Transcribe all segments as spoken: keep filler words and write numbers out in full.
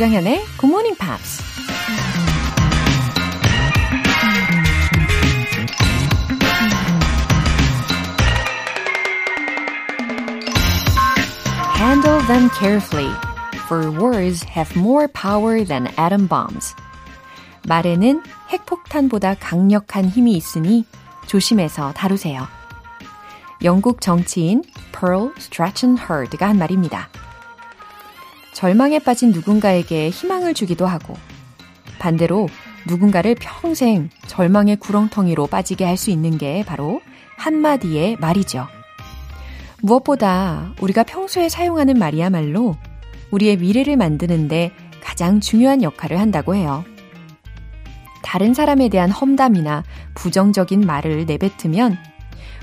조장현의 Good Morning Pops. Handle them carefully, for words have more power than atom bombs. 말에는 핵폭탄보다 강력한 힘이 있으니 조심해서 다루세요. 영국 정치인 Pearl Strachan Hurd가 한 말입니다. 절망에 빠진 누군가에게 희망을 주기도 하고 반대로 누군가를 평생 절망의 구렁텅이로 빠지게 할 수 있는 게 바로 한마디의 말이죠. 무엇보다 우리가 평소에 사용하는 말이야말로 우리의 미래를 만드는 데 가장 중요한 역할을 한다고 해요. 다른 사람에 대한 험담이나 부정적인 말을 내뱉으면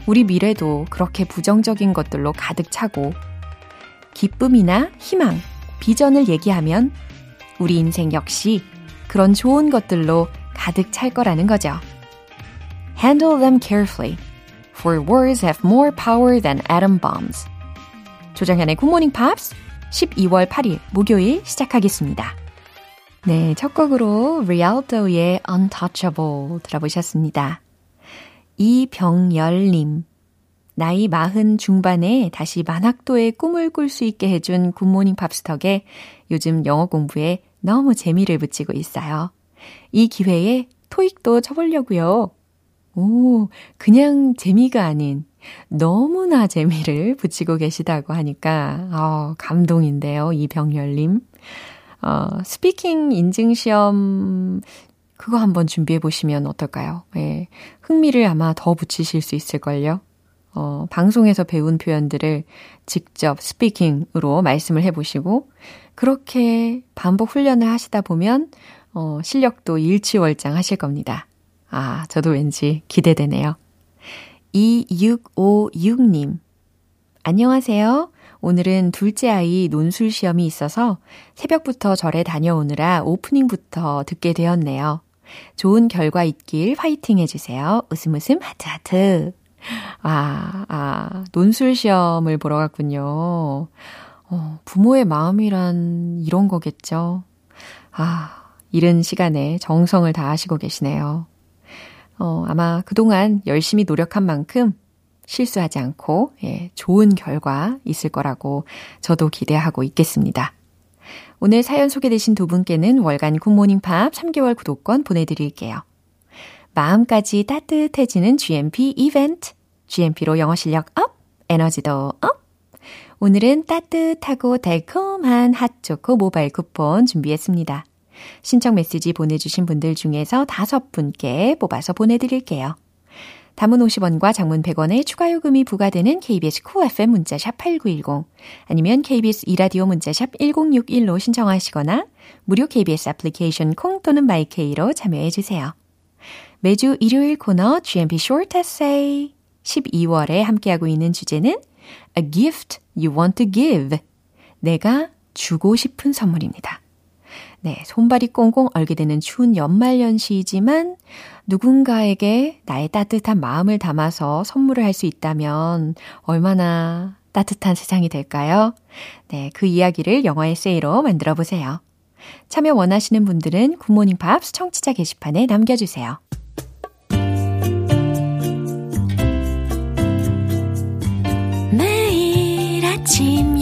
우리 미래도 그렇게 부정적인 것들로 가득 차고 기쁨이나 희망, 비전을 얘기하면 우리 인생 역시 그런 좋은 것들로 가득 찰 거라는 거죠. Handle them carefully, for words have more power than atom bombs. 조정현의 굿모닝 팝스 십이월 팔일 목요일 시작하겠습니다. 네, 첫 곡으로 리알토의 Untouchable 들어보셨습니다. 이병열님, 나이 마흔 중반에 다시 만학도의 꿈을 꿀 수 있게 해준 굿모닝 팝스덕에 요즘 영어 공부에 너무 재미를 붙이고 있어요. 이 기회에 토익도 쳐보려고요. 오, 그냥 재미가 아닌 너무나 재미를 붙이고 계시다고 하니까 어, 감동인데요, 이병열님. 어, 스피킹 인증시험 그거 한번 준비해보시면 어떨까요? 예, 흥미를 아마 더 붙이실 수 있을걸요. 어, 방송에서 배운 표현들을 직접 스피킹으로 말씀을 해보시고 그렇게 반복 훈련을 하시다 보면 어, 실력도 일취월장 하실 겁니다. 아, 저도 왠지 기대되네요. 이육오육님, 안녕하세요. 오늘은 둘째 아이 논술 시험이 있어서 새벽부터 절에 다녀오느라 오프닝부터 듣게 되었네요. 좋은 결과 있길 파이팅 해주세요. 웃음 웃음 하트 하트. 아, 아, 논술 시험을 보러 갔군요. 어, 부모의 마음이란 이런 거겠죠. 아, 이른 시간에 정성을 다하시고 계시네요. 어, 아마 그동안 열심히 노력한 만큼 실수하지 않고 예, 좋은 결과 있을 거라고 저도 기대하고 있겠습니다. 오늘 사연 소개되신 두 분께는 월간 굿모닝팝 삼 개월 구독권 보내드릴게요. 마음까지 따뜻해지는 지엠피 이벤트, 지엠피로 영어 실력 업, 에너지도 업! 오늘은 따뜻하고 달콤한 핫초코 모바일 쿠폰 준비했습니다. 신청 메시지 보내주신 분들 중에서 다섯 분께 뽑아서 보내드릴게요. 담은 오십 원과 장문 백 원의 추가 요금이 부과되는 케이비에스 쿨 에프엠 문자샵 팔구일공 아니면 케이비에스 이라디오 문자샵 일공육일로 신청하시거나 무료 케이비에스 애플리케이션 콩 또는 마이케이로 참여해 주세요. 매주 일요일 코너 지엠피 Short Essay 십이월에 함께하고 있는 주제는 A Gift You Want to Give, 내가 주고 싶은 선물입니다. 네, 손발이 꽁꽁 얼게 되는 추운 연말연시이지만 누군가에게 나의 따뜻한 마음을 담아서 선물을 할 수 있다면 얼마나 따뜻한 세상이 될까요? 네, 그 이야기를 영어 에세이로 만들어 보세요. 참여 원하시는 분들은 굿모닝 팝스 청취자 게시판에 남겨주세요. 매일 아침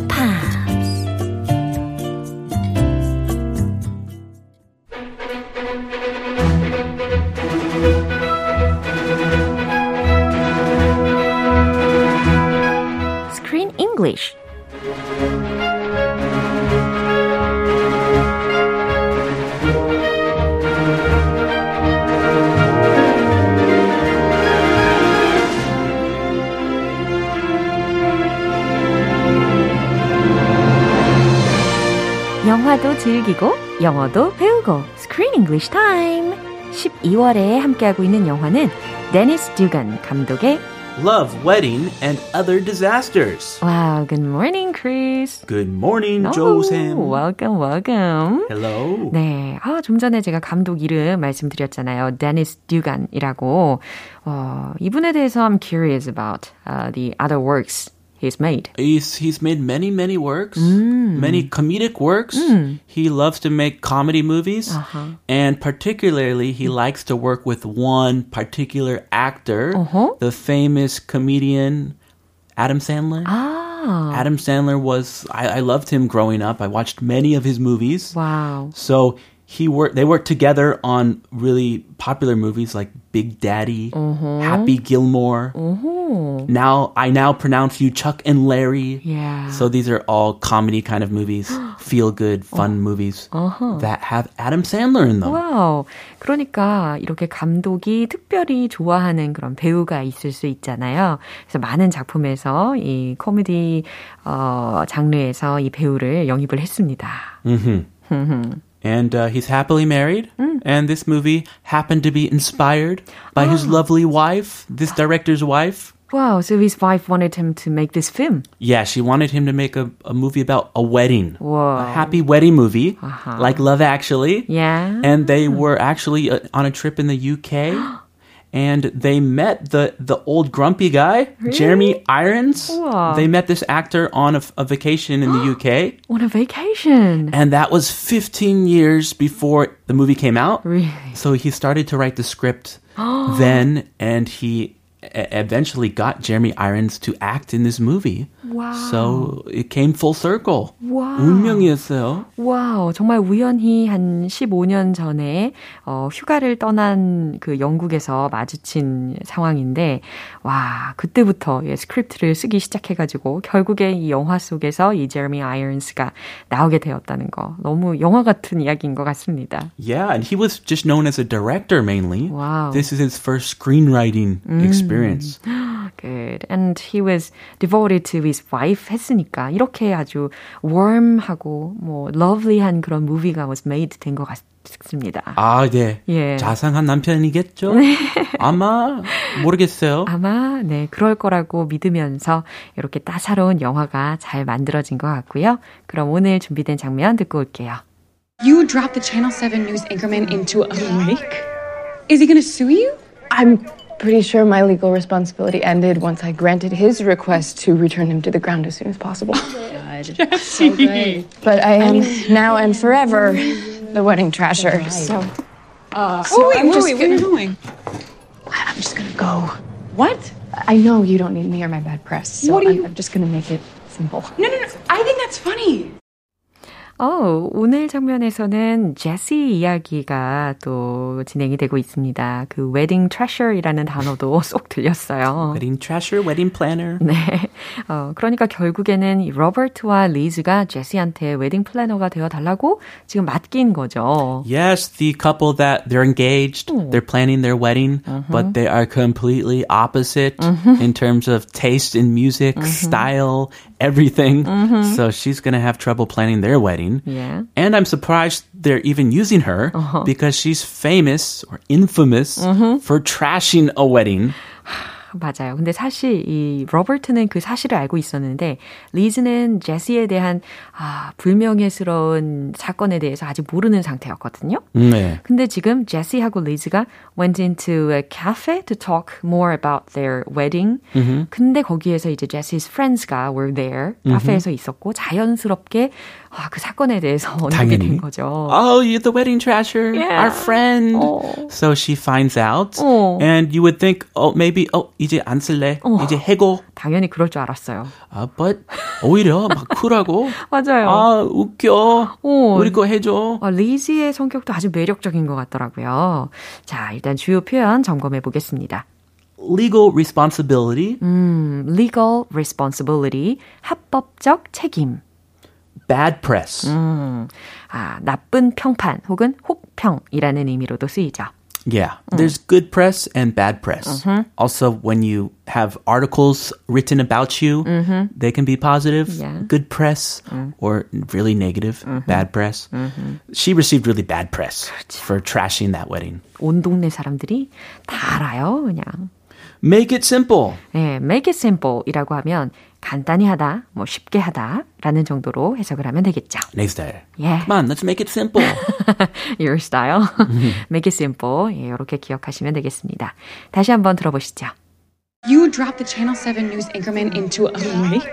Pops. Screen English. 영화도 즐기고 영어도 배우고 Screen English Time. 십이월에 함께하고 있는 영화는 데니스 듀간 감독의 Love, Wedding, and Other Disasters. Wow, good morning, Chris. Good morning, oh, Joseph. Welcome, welcome. Hello. 네, 아, 좀 전에 제가 감독 이름 말씀드렸잖아요. Dennis Dugan이라고. 어, 이분에 대해서 I'm curious about uh, the other works. He's made. He's, he's made many, many works, mm. many comedic works. Mm. He loves to make comedy movies. Uh-huh. And particularly, he likes to work with one particular actor, uh-huh. the famous comedian Adam Sandler. Ah. Adam Sandler was, I, I loved him growing up. I watched many of his movies. Wow. So he worked, they worked together on really popular movies like Big Daddy, uh-huh. Happy Gilmore. Uh-huh. Now, I Now Pronounce You Chuck and Larry. Yeah. So these are all comedy kind of movies, feel-good, fun uh, movies uh-huh. that have Adam Sandler in them. Wow. 그러니까 이렇게 감독이 특별히 좋아하는 그런 배우가 있을 수 있잖아요. 그래서 많은 작품에서 이 코미디 어, 장르에서 이 배우를 영입을 했습니다. Mm-hmm. And uh, he's happily married. Mm. And this movie happened to be inspired by oh. his lovely wife, this director's wife. Wow, so his wife wanted him to make this film. Yeah, she wanted him to make a, a movie about a wedding. Whoa. A happy wedding movie, uh-huh. like Love Actually. Yeah. And they were actually uh, on a trip in the U K. And they met the, the old grumpy guy, really? Jeremy Irons. Whoa. They met this actor on a, a vacation in the U K. On a vacation. And that was fifteen years before the movie came out. Really? So he started to write the script then, and he... eventually got Jeremy Irons to act in this movie. Wow. So it came full circle. Wow. 운명이었어요. Wow. 정말 우연히 한 십오 년 전에 어, 휴가를 떠난 그 영국에서 마주친 상황인데 와, 그때부터 예, 스크립트를 쓰기 시작해가지고 결국에 이 영화 속에서 이 제레미 아이언스가 나오게 되었다는 거. 너무 영화 같은 이야기인 것 같습니다. Yeah, and he was just known as a director mainly. Wow. This is his first screenwriting 음. experience. Good. And he was devoted to his wife 했으니까 이렇게 아주 warm하고 뭐 lovely한 그런 movie가 was made 된 것 같습니다. 아, 네. 예. 자상한 남편이겠죠? 네. 아마 모르겠어요. 아마 네 그럴 거라고 믿으면서 이렇게 따사로운 영화가 잘 만들어진 것 같고요. 그럼 오늘 준비된 장면 듣고 올게요. You dropped the Channel seven News anchorman into a lake? Is he going to sue you? I'm... pretty sure my legal responsibility ended once I granted his request to return him to the ground as soon as possible. God, so great. But I am now and forever the wedding trasher. So, uh, so wait, wait, wait, where are you going? I'm just gonna go. What? I know you don't need me or my bad press, so what are you... I'm just gonna make it simple. No, no, no. I think that's funny. Oh, 오늘 장면에서는 제시 이야기가 또 진행이 되고 있습니다. 그 웨딩 트래셔이라는 단어도 쏙 들렸어요. 웨딩 트래셔, 웨딩 플래너. 네. 어, 그러니까 결국에는 로버트와 리즈가 제시한테 웨딩 플래너가 되어 달라고 지금 맡긴 거죠. Yes, the couple that they're engaged, 음. they're planning their wedding, uh-huh. but they are completely opposite uh-huh. in terms of taste in music, uh-huh. style, everything. Uh-huh. So she's going to have trouble planning their wedding. Yeah. And I'm surprised they're even using her uh-huh. because she's famous or infamous uh-huh. for trashing a wedding. 맞아요. 근데 사실 이 로버트는 그 사실을 알고 있었는데 리즈는 제시에 대한 아, 불명예스러운 사건에 대해서 아직 모르는 상태였거든요. 네. 근데 지금 제시하고 리즈가 went into a cafe to talk more about their wedding. Mm-hmm. 근데 거기에서 이제 제시's friends가 were there. 카페에서 mm-hmm. 있었고 자연스럽게 아, 그 사건에 대해서 언급이 된 거죠. Oh, you're the wedding trasher. Yeah. Our friend. Oh. So she finds out. Oh. And you would think, oh, maybe, oh, 이제 안 쓸래. 어, 이제 해고. 당연히 그럴 줄 알았어요. 아, but 오히려 막 쿨하고. 맞아요. 아, 웃겨. 어, 우리 거 해줘. 어, 리지의 성격도 아주 매력적인 것 같더라고요. 자, 일단 주요 표현 점검해 보겠습니다. Legal responsibility. 음, legal responsibility. 합법적 책임. Bad press. 음, 아, 나쁜 평판 혹은 혹평이라는 의미로도 쓰이죠. Yeah, there's good press and bad press. Mm-hmm. Also, when you have articles written about you, mm-hmm. they can be positive, yeah. good press, mm-hmm. or really negative, mm-hmm. bad press. Mm-hmm. She received really bad press 그렇지. For trashing that wedding. 온 동네 사람들이 다 알아요, 그냥. Make it simple. 네, make it simple이라고 하면 간단히 하다, 뭐 쉽게 하다라는 정도로 해석을 하면 되겠죠. 내 스타일. Yeah. Come on, let's make it simple. Your style. Make it simple. 예, 이렇게 기억하시면 되겠습니다. 다시 한번 들어보시죠. You dropped the Channel seven News anchorman into a lake?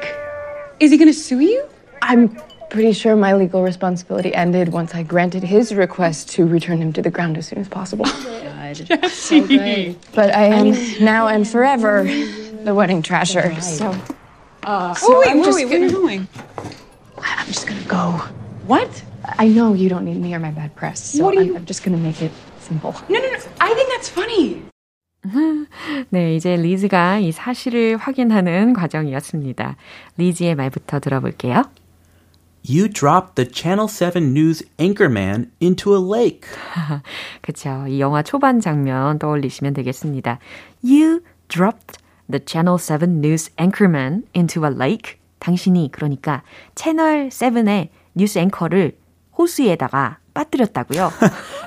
Is he going to sue you? I'm pretty sure my legal responsibility ended once I granted his request to return him to the ground as soon as possible. God. So great. But I am I mean, now and forever the wedding trasher. So, uh, so oh, wait, I'm wait, just wait, gonna, where are you going? I'm just going to go. What? I know you don't need me or my bad press, so what are you... I'm, I'm just going to make it simple. No, no, no. I think that's funny. 네, 이제 리즈가 이 사실을 확인하는 과정이었습니다. 리즈의 말부터 들어볼게요. You dropped the Channel seven News anchorman into a lake. 그렇죠. 이 영화 초반 장면 떠올리시면 되겠습니다. You dropped the Channel seven News anchorman into a lake. 당신이 그러니까 채널 세븐의 뉴스 앵커를 호수에다가 빠뜨렸다고요.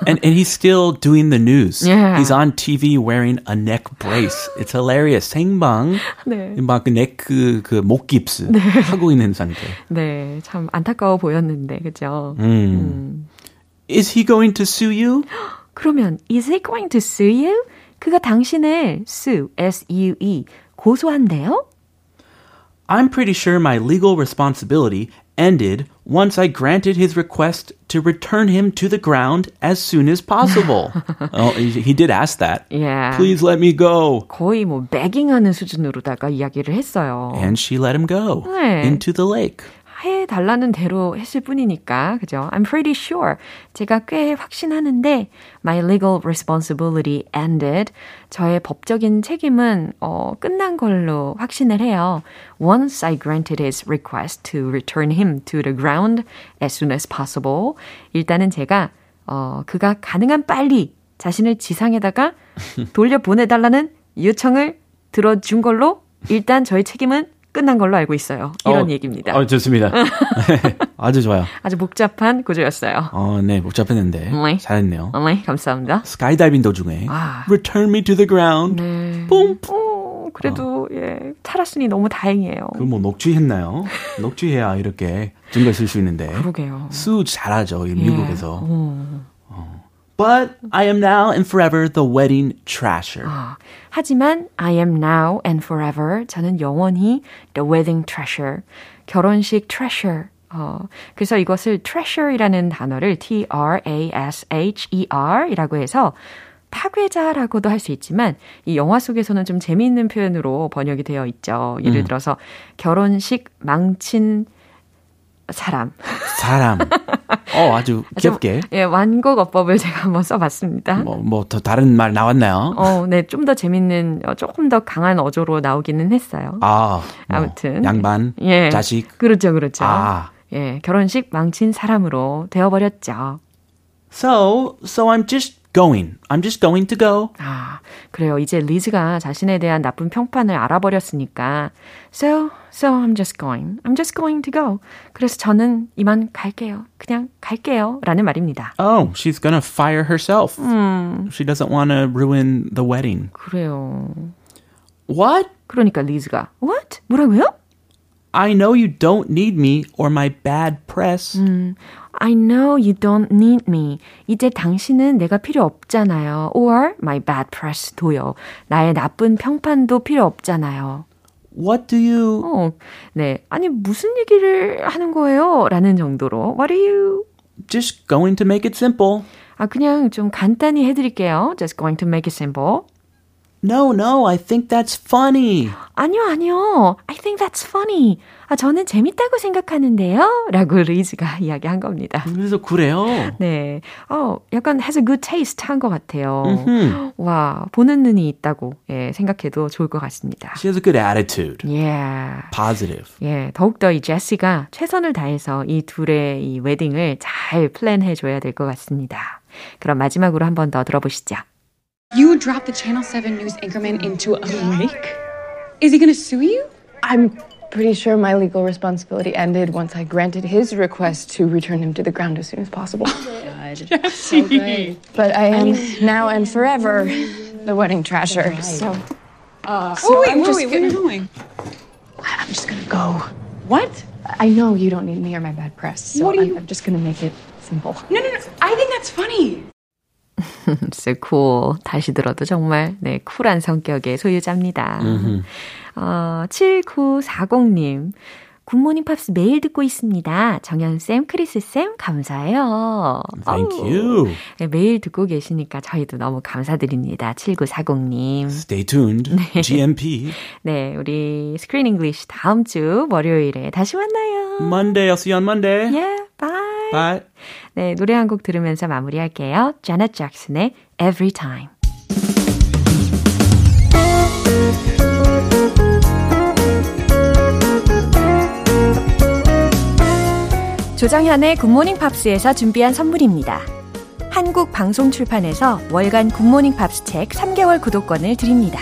and, and he's still doing the news. Yeah. He's on T V wearing a neck brace. It's hilarious. 생방, 네. 막 넥, 그, 그, 목 깁스 네. 하고 있는 상태. 네, 참 안타까워 보였는데, 그죠? 음. 음. Is he going to sue you? 그러면, is he going to sue you? 그가 당신을 sue, S-U-E, 고소한대요? I'm pretty sure my legal responsibility ended once I granted his request to return him to the ground as soon as possible. oh, he did ask that. Yeah. Please let me go. 거의 뭐 begging하는 수준으로다가 이야기를 했어요. And she let him go 네. into the lake. 해달라는 대로 했을 뿐이니까, 그죠? I'm pretty sure. 제가 꽤 확신하는데 my legal responsibility ended. 저의 법적인 책임은 어, 끝난 걸로 확신을 해요. Once I granted his request to return him to the ground as soon as possible. 일단은 제가 어, 그가 가능한 빨리 자신을 지상에다가 돌려보내달라는 요청을 들어준 걸로 일단 저의 책임은 끝난 걸로 알고 있어요. 이런 어, 얘기입니다. 어, 좋습니다. 아주 좋아요. 아주 복잡한 구조였어요. 어, 네, 복잡했는데 어이. 잘했네요. 어이, 감사합니다. 스카이다이빙 도중에 아. Return me to the ground. 네. 뽕. 오, 그래도 어. 예, 살았으니 너무 다행이에요. 그럼 뭐 녹취했나요? 녹취해야 이렇게 증거 쓸 수 있는데. 그러게요. 수 잘하죠, 예. 미국에서. 어. But I am now and forever the wedding trasher. 아. 하지만 I am now and forever 저는 영원히 the wedding trasher 결혼식 trasher 어, 그래서 이것을 trasher이라는 단어를 T-R-A-S-H-E-R이라고 해서 파괴자라고도 할 수 있지만 이 영화 속에서는 좀 재미있는 표현으로 번역이 되어 있죠. 예를 음. 들어서 결혼식 망친 사람. 사람. 어, 아주 귀엽게. 예, 완곡어법을 제가 한번 써봤습니다. 뭐, 뭐, 더 다른 말 나왔나요? 어, 네, 좀 더 재밌는, 조금 더 강한 어조로 나오기는 했어요. 아, 뭐, 아무튼. 양반, 예. 자식. 그렇죠, 그렇죠. 아. 예, 결혼식 망친 사람으로 되어버렸죠. So, so I'm just going. I'm just going to go. 아, 그래요. 이제 리즈가 자신에 대한 나쁜 평판을 알아버렸으니까. So, so I'm just going. I'm just going to go. 그래서 저는 이만 갈게요. 그냥 갈게요. 라는 말입니다. Oh, she's gonna fire herself. 음. She doesn't want to ruin the wedding. 그래요. What? 그러니까 리즈가 What? 뭐라고요? I know you don't need me or my bad press. 음. I know you don't need me. 이제 당신은 내가 필요 없잖아요. Or my bad press도요. 나의 나쁜 평판도 필요 없잖아요. What do you... 어, 네, 아니 무슨 얘기를 하는 거예요? 라는 정도로 What are you... Just going to make it simple. 아, 그냥 좀 간단히 해드릴게요. Just going to make it simple. No, no, I think that's funny. 아니요, 아니요. I think that's funny. 아, 저는 재밌다고 생각하는데요. 라고 리즈가 이야기한 겁니다. 그래서 그래요? 네. 어, 약간 has a good taste 한 것 같아요. Mm-hmm. 와, 보는 눈이 있다고 예, 생각해도 좋을 것 같습니다. She has a good attitude. Yeah. Positive. 예, 더욱더 이 제시가 최선을 다해서 이 둘의 이 웨딩을 잘 플랜해줘야 될 것 같습니다. 그럼 마지막으로 한 번 더 들어보시죠. You dropped the Channel seven News anchorman into a lake? Is he going to sue you? I'm pretty sure my legal responsibility ended once I granted his request to return him to the ground as soon as possible. God. So great. But I am I mean, now and forever the wedding trasher. So, Uh, so oh, wait, I'm wait, just wait, where are you going? I'm just gonna go. What? I know you don't need me or my bad press, so what are you... I'm, I'm just gonna make it simple. No, no, no. I think that's funny. So cool. 다시 들어도 정말 네, 쿨한 성격의 소유자입니다. Mm-hmm. 어, 칠구사공님. 굿모닝 팝스 매일 듣고 있습니다. 정연쌤, 크리스쌤 감사해요. Thank you. 네, 매일 듣고 계시니까 저희도 너무 감사드립니다. 칠구사공님. Stay tuned. 네. G M P. 네, 우리 스크린 잉글리시 다음 주 월요일에 다시 만나요. Monday. I'll see you on Monday. Yeah, bye. Bye. 네, 노래 한 곡 들으면서 마무리할게요. Janet Jackson의 Every Time. 조정현의 굿모닝 팝스에서 준비한 선물입니다. 한국 방송 출판에서 월간 굿모닝 팝스 책 삼 개월 구독권을 드립니다.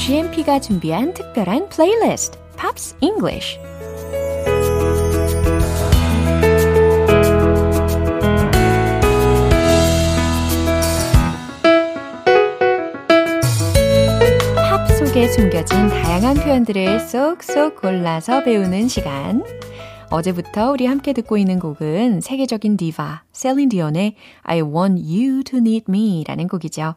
지엠피가 준비한 특별한 플레이리스트 Pops English. 팝 속에 숨겨진 다양한 표현들을 쏙쏙 골라서 배우는 시간. 어제부터 우리 함께 듣고 있는 곡은 세계적인 디바 셀린 디온의 I Want You to Need Me 라는 곡이죠.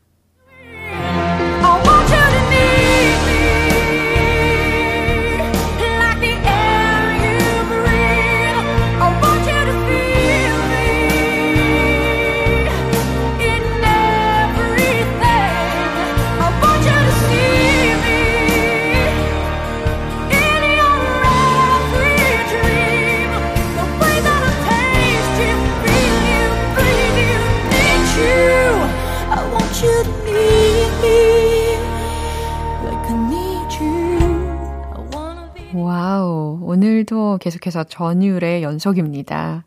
와우, 오늘도 계속해서 전율의 연속입니다.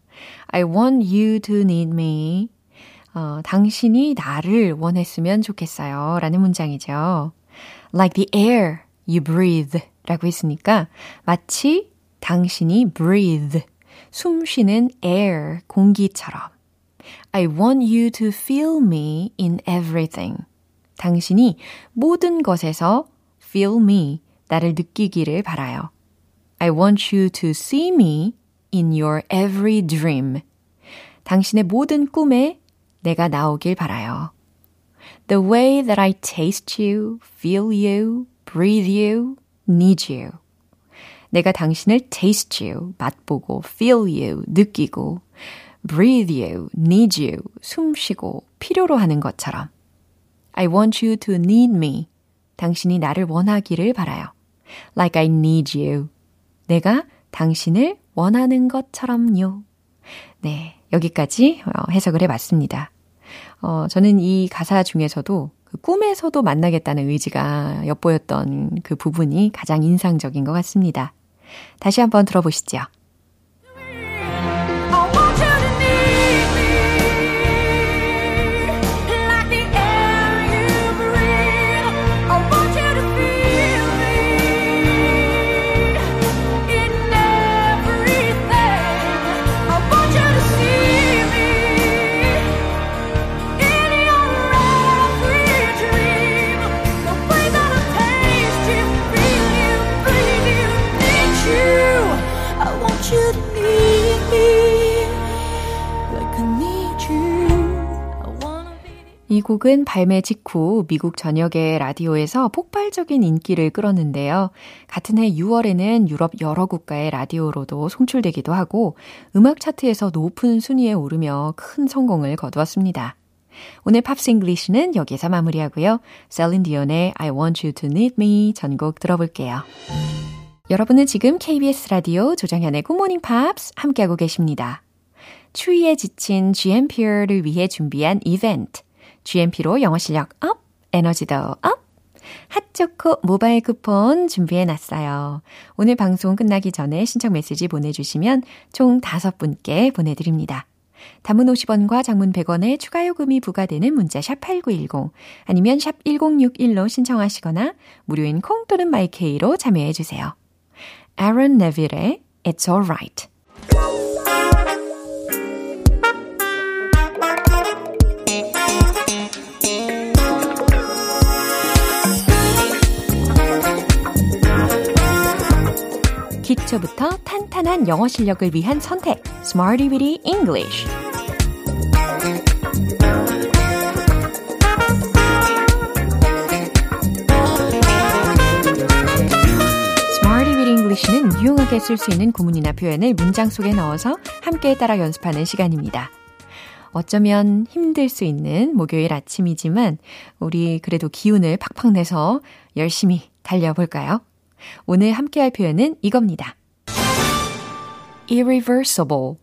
I want you to need me. 어, 당신이 나를 원했으면 좋겠어요. 라는 문장이죠. Like the air you breathe 라고 했으니까 마치 당신이 breathe, 숨쉬는 air, 공기처럼 I want you to feel me in everything. 당신이 모든 것에서 feel me, 나를 느끼기를 바라요. I want you to see me in your every dream. 당신의 모든 꿈에 내가 나오길 바라요. The way that I taste you, feel you, breathe you, need you. 내가 당신을 taste you, 맛보고, feel you, 느끼고, breathe you, need you, 숨쉬고, 필요로 하는 것처럼. I want you to need me. 당신이 나를 원하기를 바라요. Like I need you. 내가 당신을 원하는 것처럼요. 네, 여기까지 해석을 해봤습니다. 어, 저는 이 가사 중에서도 그 꿈에서도 만나겠다는 의지가 엿보였던 그 부분이 가장 인상적인 것 같습니다. 다시 한번 들어보시죠. 이 곡은 발매 직후 미국 전역의 라디오에서 폭발적인 인기를 끌었는데요. 같은 해 유월에는 유럽 여러 국가의 라디오로도 송출되기도 하고 음악 차트에서 높은 순위에 오르며 큰 성공을 거두었습니다. 오늘 팝스 잉글리시는 여기에서 마무리하고요. 셀린 디온의 I Want You to Need Me 전곡 들어볼게요. 여러분은 지금 케이비에스 라디오 조정현의 굿모닝 팝스 함께하고 계십니다. 추위에 지친 지엠피를 위해 준비한 이벤트. 지엠피로 영어 실력 업, 에너지도 업, 핫초코 모바일 쿠폰 준비해놨어요. 오늘 방송 끝나기 전에 신청 메시지 보내주시면 총 다섯 분께 보내드립니다. 단문 오십 원과 장문 백 원에 추가 요금이 부과되는 문자 샵 팔구일공 아니면 샵 일공육일로 신청하시거나 무료인 콩 또는 마이케이로 참여해 주세요. Aaron Neville의 It's All Right. 기초부터 탄탄한 영어 실력을 위한 선택 Smarty Bitty English Smarty Bitty English는 유용하게 쓸 수 있는 구문이나 표현을 문장 속에 넣어서 함께 따라 연습하는 시간입니다. 어쩌면 힘들 수 있는 목요일 아침이지만 우리 그래도 기운을 팍팍 내서 열심히 달려볼까요? 오늘 함께할 표현은 이겁니다. Irreversible,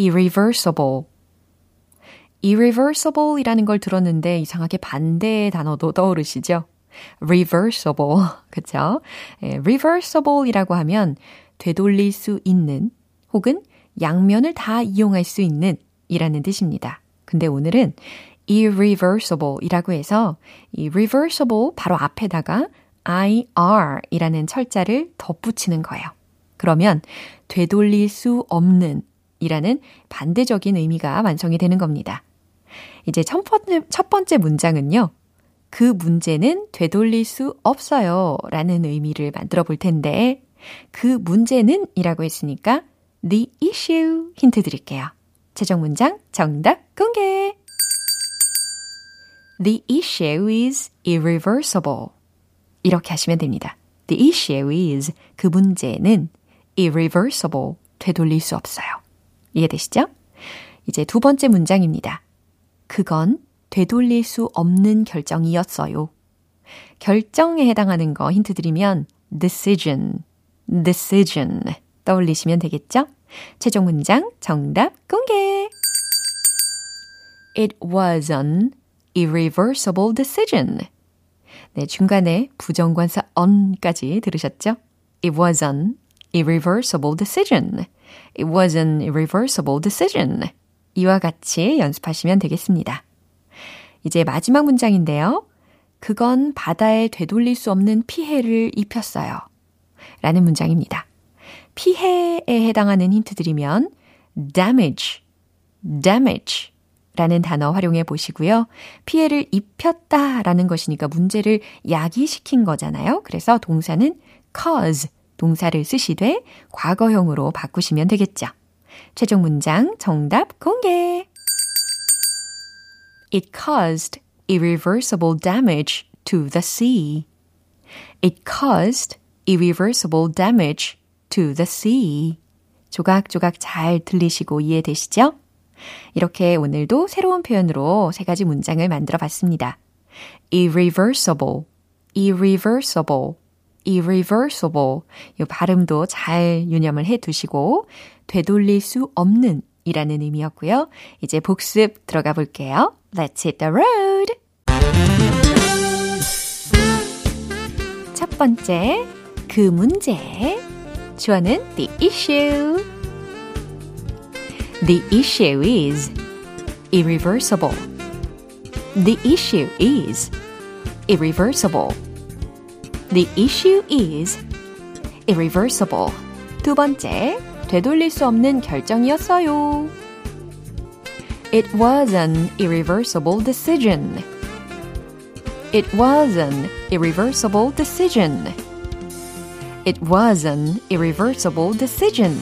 irreversible. Irreversible이라는 걸 들었는데 이상하게 반대의 단어도 떠오르시죠? Reversible, 그렇죠? 예, reversible이라고 하면 되돌릴 수 있는 혹은 양면을 다 이용할 수 있는 이라는 뜻입니다. 근데 오늘은 irreversible이라고 해서 이 reversible 바로 앞에다가 아이알이라는 철자를 덧붙이는 거예요. 그러면 되돌릴 수 없는 이라는 반대적인 의미가 완성이 되는 겁니다. 이제 첫 번째, 첫 번째 문장은요. 그 문제는 되돌릴 수 없어요 라는 의미를 만들어 볼 텐데 그 문제는 이라고 했으니까 the issue 힌트 드릴게요. 최종 문장 정답 공개! The issue is irreversible. 이렇게 하시면 됩니다. The issue is, 그 문제는 irreversible, 되돌릴 수 없어요. 이해되시죠? 이제 두 번째 문장입니다. 그건 되돌릴 수 없는 결정이었어요. 결정에 해당하는 거 힌트 드리면 decision, decision 떠올리시면 되겠죠? 최종 문장 정답 공개! It was an irreversible decision. 네, 중간에 부정관사 on까지 들으셨죠? It was an irreversible decision. It was an irreversible decision. 이와 같이 연습하시면 되겠습니다. 이제 마지막 문장인데요. 그건 바다에 되돌릴 수 없는 피해를 입혔어요. 라는 문장입니다. 피해에 해당하는 힌트 드리면 damage, damage. 라는 단어 활용해 보시고요. 피해를 입혔다라는 것이니까 문제를 야기시킨 거잖아요. 그래서 동사는 cause, 동사를 쓰시되 과거형으로 바꾸시면 되겠죠. 최종 문장 정답 공개! It caused irreversible damage to the sea. It caused irreversible damage to the sea. 조각조각 잘 들리시고 이해되시죠? 이렇게 오늘도 새로운 표현으로 세 가지 문장을 만들어 봤습니다. irreversible, irreversible, irreversible. 이 발음도 잘 유념을 해 두시고 되돌릴 수 없는 이라는 의미였고요. 이제 복습 들어가 볼게요. Let's hit the road! 첫 번째, 그 문제. 주어는 the issue. The issue is irreversible. The issue is irreversible. The issue is irreversible. 두 번째, 되돌릴 수 없는 결정이었어요. It was an irreversible decision. It was an irreversible decision. It was an irreversible decision.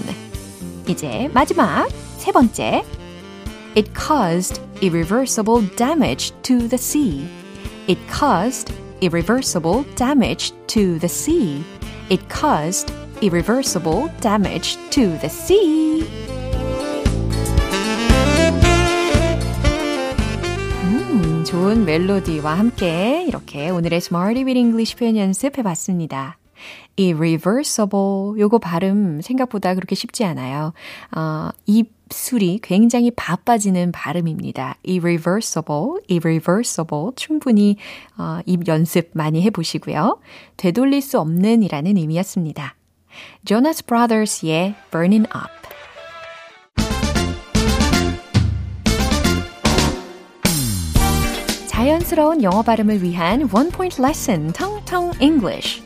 이제 마지막. 세 번째, It caused irreversible damage to the sea. It caused irreversible damage to the sea. It caused irreversible damage to the sea. 음, 좋은 멜로디와 함께 이렇게 오늘의 Smarty with English 표현 연습해봤습니다. irreversible, 요거 발음 생각보다 그렇게 쉽지 않아요. 어, 입술이 굉장히 바빠지는 발음입니다. irreversible, irreversible. 충분히 어, 입 연습 많이 해보시고요. 되돌릴 수 없는 이라는 의미였습니다. Jonas Brothers의 Burning Up. 자연스러운 영어 발음을 위한 One Point Lesson, Tong Tong English.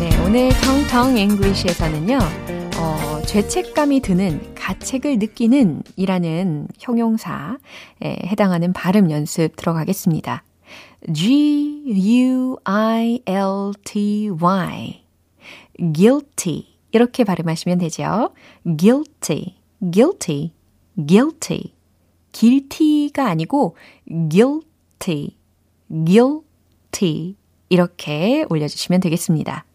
네, 오늘 Tong Tong English에서는요, 어, 죄책감이 드는, 가책을 느끼는 이라는 형용사에 해당하는 발음 연습 들어가겠습니다. G-U-I-L-T-Y guilty 이렇게 발음하시면 되죠. guilty, guilty, guilty guilty가 아니고 guilty, guilty 이렇게 올려주시면 되겠습니다.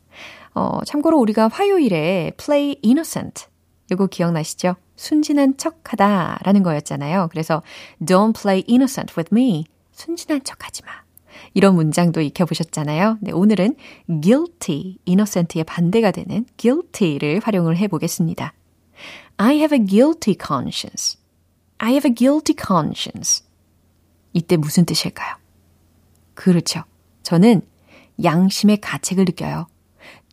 어, 참고로 우리가 화요일에 play innocent 이거 기억나시죠? 순진한 척하다 라는 거였잖아요. 그래서 don't play innocent with me 순진한 척하지 마 이런 문장도 익혀보셨잖아요. 네, 오늘은 guilty, innocent의 반대가 되는 guilty를 활용을 해보겠습니다. I have a guilty conscience. I have a guilty conscience. 이때 무슨 뜻일까요? 그렇죠. 저는 양심의 가책을 느껴요.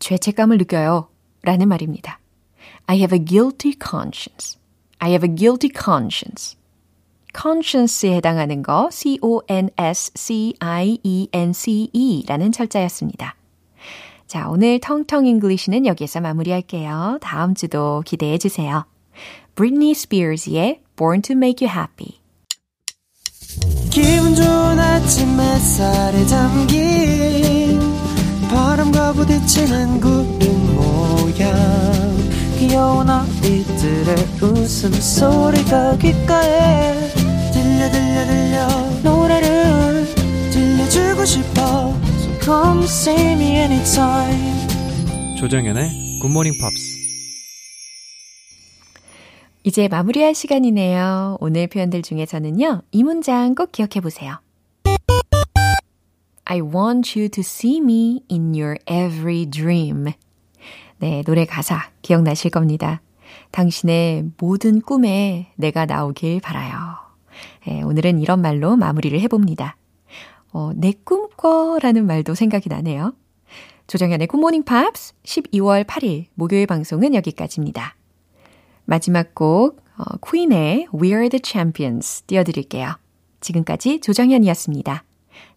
죄책감을 느껴요. 라는 말입니다. I have a guilty conscience. I have a guilty conscience. conscience에 해당하는 거 C-O-N-S-C-I-E-N-C-E라는 철자였습니다. 자, 오늘 텅텅 잉글리시는 여기에서 마무리할게요. 다음 주도 기대해 주세요. Britney Spears의 Born to Make You Happy. 기분 좋은 아침 햇살에 담긴 바람과 부딪히는 구름 모양 귀여운 아이들의 웃음소리가 귓가에 들려 들려 들려 노래를 들려주고 싶어 So come see me anytime 조정연의 굿모닝 팝스 이제 마무리할 시간이네요. 오늘 표현들 중에서는요. 이 문장 꼭 기억해보세요. I want you to see me in your every dream. 네, 노래 가사 기억나실 겁니다. 당신의 모든 꿈에 내가 나오길 바라요. 네, 오늘은 이런 말로 마무리를 해봅니다. 어, 내 꿈꿔라는 말도 생각이 나네요. 조정현의 굿모닝 팝스 십이월 팔일 목요일 방송은 여기까지입니다. 마지막 곡 어, 퀸의 We are the Champions 띄워드릴게요. 지금까지 조정현이었습니다.